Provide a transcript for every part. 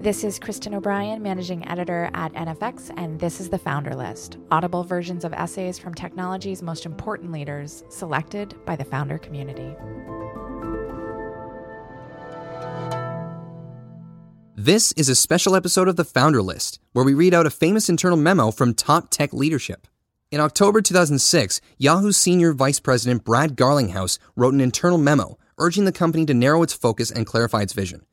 This is Kristen O'Brien, managing editor at NFX, and this is The Founder List, audible versions of essays from technology's most important leaders, selected by the founder community. This is a special episode of The Founder List, where we read out a famous internal memo from top tech leadership. In October 2006, Yahoo Senior Vice President Brad Garlinghouse wrote an internal memo urging the company to narrow its focus and clarify its vision.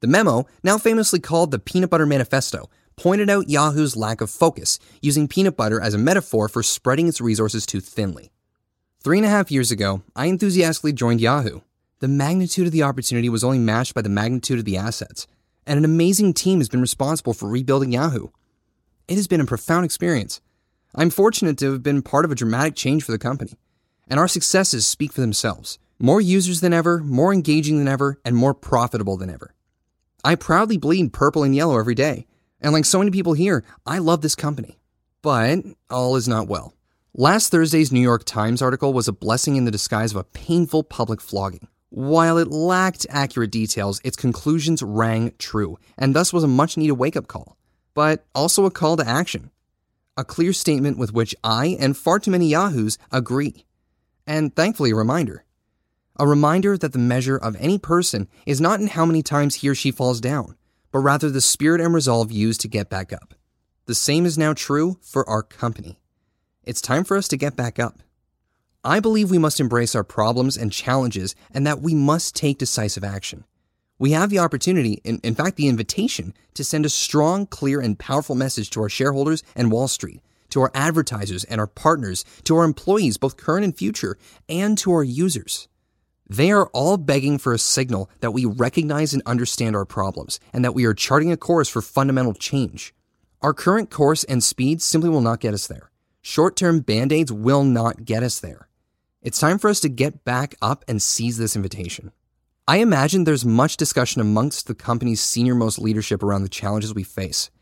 The memo, now famously called the Peanut Butter Manifesto, pointed out Yahoo's lack of focus, using peanut butter as a metaphor for spreading its resources too thinly. 3.5 years ago, I enthusiastically joined Yahoo. The magnitude of the opportunity was only matched by the magnitude of the assets, and an amazing team has been responsible for rebuilding Yahoo. It has been a profound experience. I'm fortunate to have been part of a dramatic change for the company, and our successes speak for themselves. More users than ever, more engaging than ever, and more profitable than ever. I proudly bleed purple and yellow every day, and like so many people here, I love this company. But all is not well. Last Thursday's New York Times article was a blessing in the disguise of a painful public flogging. While it lacked accurate details, its conclusions rang true, and thus was a much-needed wake-up call, but also a call to action. A clear statement with which I, and far too many Yahoos, agree. And thankfully, a reminder. A reminder that the measure of any person is not in how many times he or she falls down, but rather the spirit and resolve used to get back up. The same is now true for our company. It's time for us to get back up. I believe we must embrace our problems and challenges, and that we must take decisive action. We have the opportunity, in fact the invitation, to send a strong, clear, and powerful message to our shareholders and Wall Street, to our advertisers and our partners, to our employees, both current and future, and to our users. They are all begging for a signal that we recognize and understand our problems, and that we are charting a course for fundamental change. Our current course and speed simply will not get us there. Short-term band-aids will not get us there. It's time for us to get back up and seize this invitation. I imagine there's much discussion amongst the company's senior-most leadership around the challenges we face.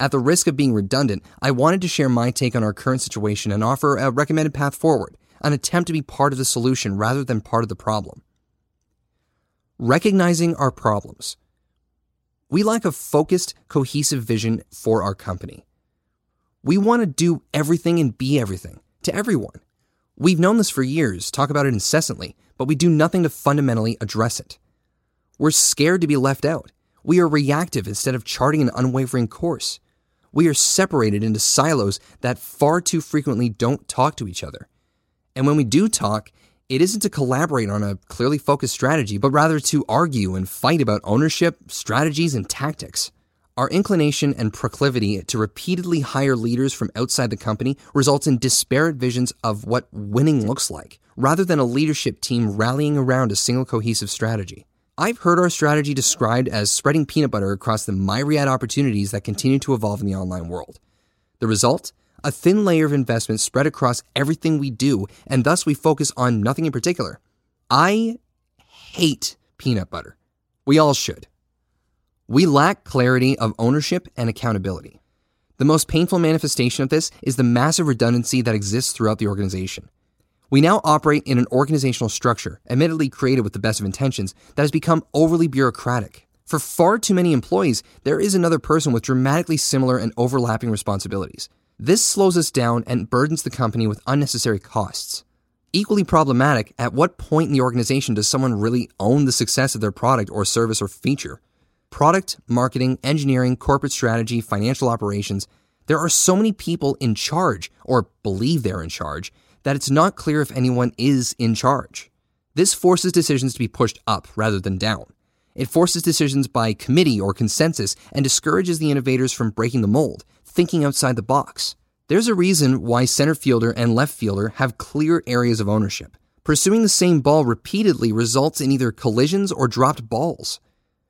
At the risk of being redundant, I wanted to share my take on our current situation and offer a recommended path forward. An attempt to be part of the solution rather than part of the problem. Recognizing our problems. We lack a focused, cohesive vision for our company. We want to do everything and be everything to everyone. We've known this for years, talk about it incessantly, but we do nothing to fundamentally address it. We're scared to be left out. We are reactive instead of charting an unwavering course. We are separated into silos that far too frequently don't talk to each other. And when we do talk, it isn't to collaborate on a clearly focused strategy, but rather to argue and fight about ownership, strategies, and tactics. Our inclination and proclivity to repeatedly hire leaders from outside the company results in disparate visions of what winning looks like, rather than a leadership team rallying around a single cohesive strategy. I've heard our strategy described as spreading peanut butter across the myriad opportunities that continue to evolve in the online world. The result? A thin layer of investment spread across everything we do, and thus we focus on nothing in particular. I hate peanut butter. We all should. We lack clarity of ownership and accountability. The most painful manifestation of this is the massive redundancy that exists throughout the organization. We now operate in an organizational structure, admittedly created with the best of intentions, that has become overly bureaucratic. For far too many employees, there is another person with dramatically similar and overlapping responsibilities. This slows us down and burdens the company with unnecessary costs. Equally problematic, at what point in the organization does someone really own the success of their product or service or feature? Product, marketing, engineering, corporate strategy, financial operations. There are so many people in charge, or believe they're in charge, that it's not clear if anyone is in charge. This forces decisions to be pushed up rather than down. It forces decisions by committee or consensus and discourages the innovators from breaking the mold, thinking outside the box. There's a reason why center fielder and left fielder have clear areas of ownership. Pursuing the same ball repeatedly results in either collisions or dropped balls.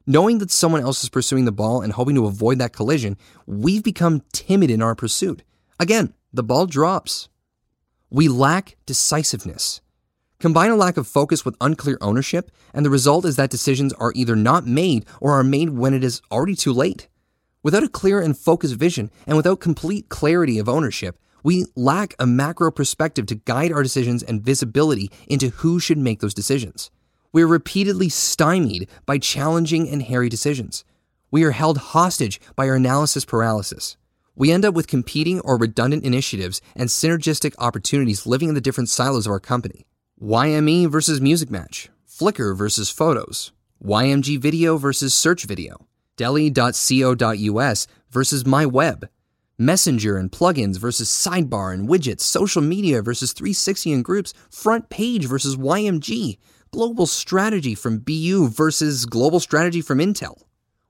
Knowing that someone else is pursuing the ball and hoping to avoid that collision, we've become timid in our pursuit. Again, the ball drops. We lack decisiveness. Combine a lack of focus with unclear ownership, and the result is that decisions are either not made or are made when it is already too late. Without a clear and focused vision, and without complete clarity of ownership, we lack a macro perspective to guide our decisions and visibility into who should make those decisions. We're repeatedly stymied by challenging and hairy decisions. We are held hostage by our analysis paralysis. We end up with competing or redundant initiatives and synergistic opportunities living in the different silos of our company. YME versus Music Match, Flickr versus Photos, YMG Video versus Search Video, Deli.co.us versus MyWeb, Messenger and plugins versus Sidebar and widgets, social media versus 360 and groups, front page versus YMG, global strategy from BU versus global strategy from Intel.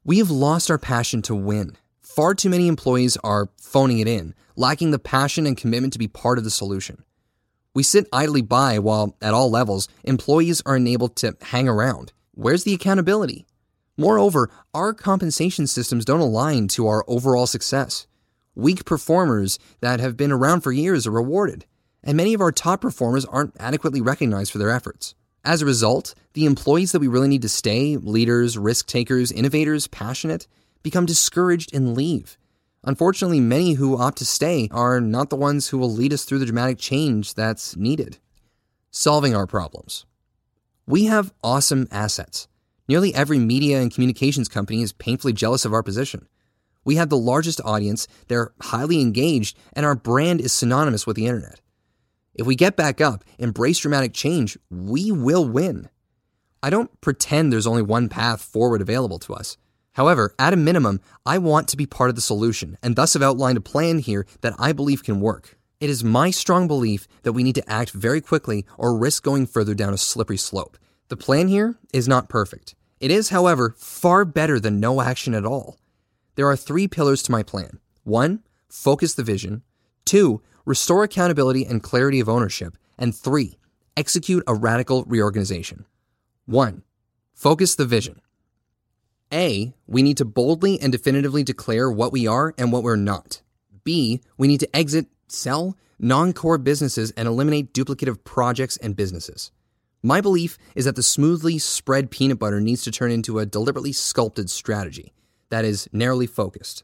We have lost our passion to win. Far too many employees are phoning it in, lacking the passion and commitment to be part of the solution. We sit idly by while, at all levels, employees are enabled to hang around. Where's the accountability? Moreover, our compensation systems don't align to our overall success. Weak performers that have been around for years are rewarded, and many of our top performers aren't adequately recognized for their efforts. As a result, the employees that we really need to stay, leaders, risk takers, innovators, passionate, become discouraged and leave. Unfortunately, many who opt to stay are not the ones who will lead us through the dramatic change that's needed. Solving our problems. We have awesome assets. Nearly every media and communications company is painfully jealous of our position. We have the largest audience, they're highly engaged, and our brand is synonymous with the internet. If we get back up, embrace dramatic change, we will win. I don't pretend there's only one path forward available to us. However, at a minimum, I want to be part of the solution, and thus have outlined a plan here that I believe can work. It is my strong belief that we need to act very quickly or risk going further down a slippery slope. The plan here is not perfect. It is, however, far better than no action at all. There are 3 pillars to my plan. 1, focus the vision. 2, restore accountability and clarity of ownership. And 3, execute a radical reorganization. 1, focus the vision. A, we need to boldly and definitively declare what we are and what we're not. B, we need to exit, sell non-core businesses and eliminate duplicative projects and businesses. My belief is that the smoothly spread peanut butter needs to turn into a deliberately sculpted strategy that is narrowly focused.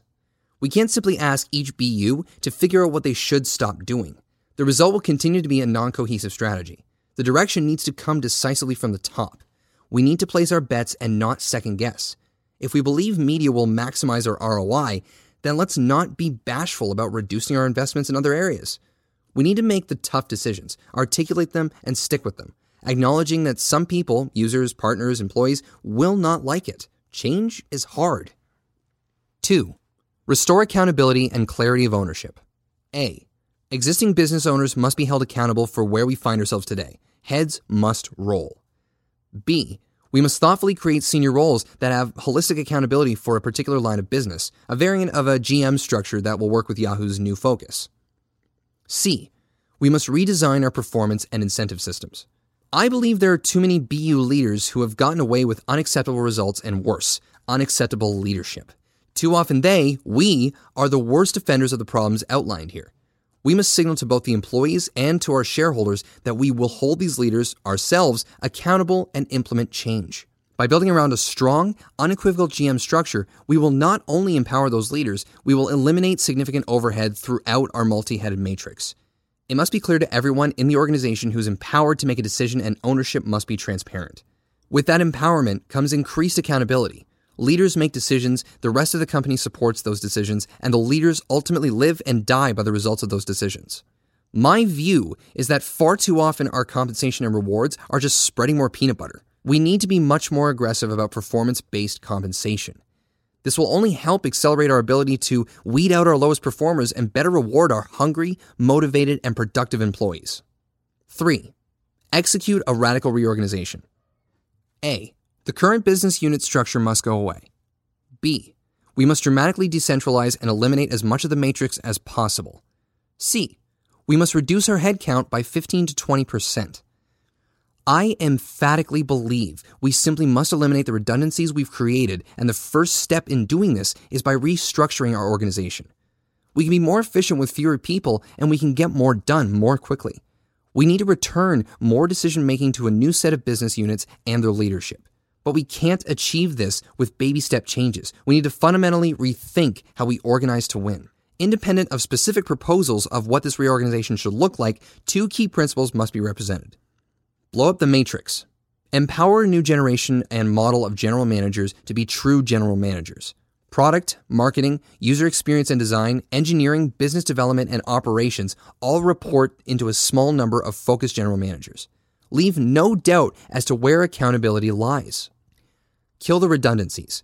We can't simply ask each BU to figure out what they should stop doing. The result will continue to be a non-cohesive strategy. The direction needs to come decisively from the top. We need to place our bets and not second guess. If we believe media will maximize our ROI, then let's not be bashful about reducing our investments in other areas. We need to make the tough decisions, articulate them, and stick with them, acknowledging that some people, users, partners, employees, will not like it. Change is hard. 2. Restore accountability and clarity of ownership. A. Existing business owners must be held accountable for where we find ourselves today. Heads must roll. B. We must thoughtfully create senior roles that have holistic accountability for a particular line of business, a variant of a GM structure that will work with Yahoo's new focus. C. We must redesign our performance and incentive systems. I believe there are too many BU leaders who have gotten away with unacceptable results and worse, unacceptable leadership. Too often we are the worst offenders of the problems outlined here. We must signal to both the employees and to our shareholders that we will hold these leaders, ourselves, accountable and implement change. By building around a strong, unequivocal GM structure, we will not only empower those leaders, we will eliminate significant overhead throughout our multi-headed matrix. It must be clear to everyone in the organization who is empowered to make a decision, and ownership must be transparent. With that empowerment comes increased accountability. Leaders make decisions, the rest of the company supports those decisions, and the leaders ultimately live and die by the results of those decisions. My view is that far too often our compensation and rewards are just spreading more peanut butter. We need to be much more aggressive about performance-based compensation. This will only help accelerate our ability to weed out our lowest performers and better reward our hungry, motivated, and productive employees. 3. Execute a radical reorganization. A. The current business unit structure must go away. B. We must dramatically decentralize and eliminate as much of the matrix as possible. C. We must reduce our headcount by 15 to 20%. I emphatically believe we simply must eliminate the redundancies we've created, and the first step in doing this is by restructuring our organization. We can be more efficient with fewer people, and we can get more done more quickly. We need to return more decision-making to a new set of business units and their leadership. But we can't achieve this with baby step changes. We need to fundamentally rethink how we organize to win. Independent of specific proposals of what this reorganization should look like, 2 key principles must be represented. Blow up the matrix. Empower a new generation and model of general managers to be true general managers. Product, marketing, user experience and design, engineering, business development, and operations all report into a small number of focused general managers. Leave no doubt as to where accountability lies. Kill the redundancies.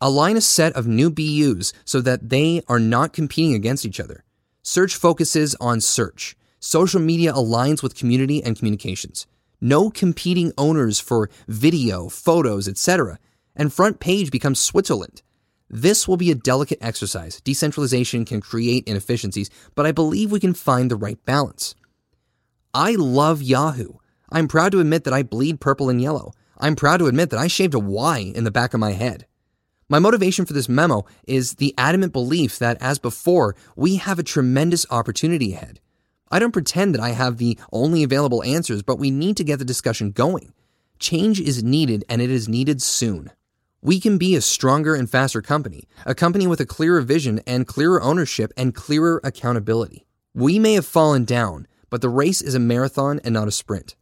Align a set of new BUs so that they are not competing against each other. Search focuses on search. Social media aligns with community and communications. No competing owners for video, photos, etc. And front page becomes Switzerland. This will be a delicate exercise. Decentralization can create inefficiencies, but I believe we can find the right balance. I love Yahoo. I'm proud to admit that I bleed purple and yellow. I'm proud to admit that I shaved a Y in the back of my head. My motivation for this memo is the adamant belief that, as before, we have a tremendous opportunity ahead. I don't pretend that I have the only available answers, but we need to get the discussion going. Change is needed, and it is needed soon. We can be a stronger and faster company, a company with a clearer vision and clearer ownership and clearer accountability. We may have fallen down, but the race is a marathon and not a sprint.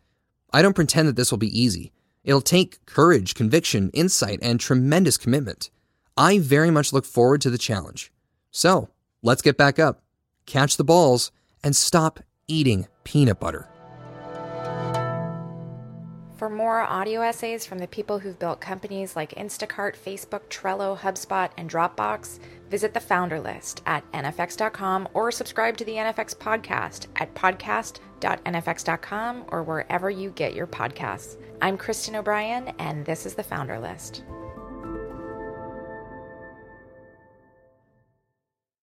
I don't pretend that this will be easy. It'll take courage, conviction, insight, and tremendous commitment. I very much look forward to the challenge. So, let's get back up, catch the balls, and stop eating peanut butter. For more audio essays from the people who've built companies like Instacart, Facebook, Trello, HubSpot, and Dropbox, visit the Founder List at nfx.com or subscribe to the NFX podcast at podcast.nfx.com or wherever you get your podcasts. I'm Kristen O'Brien, and this is the Founder List.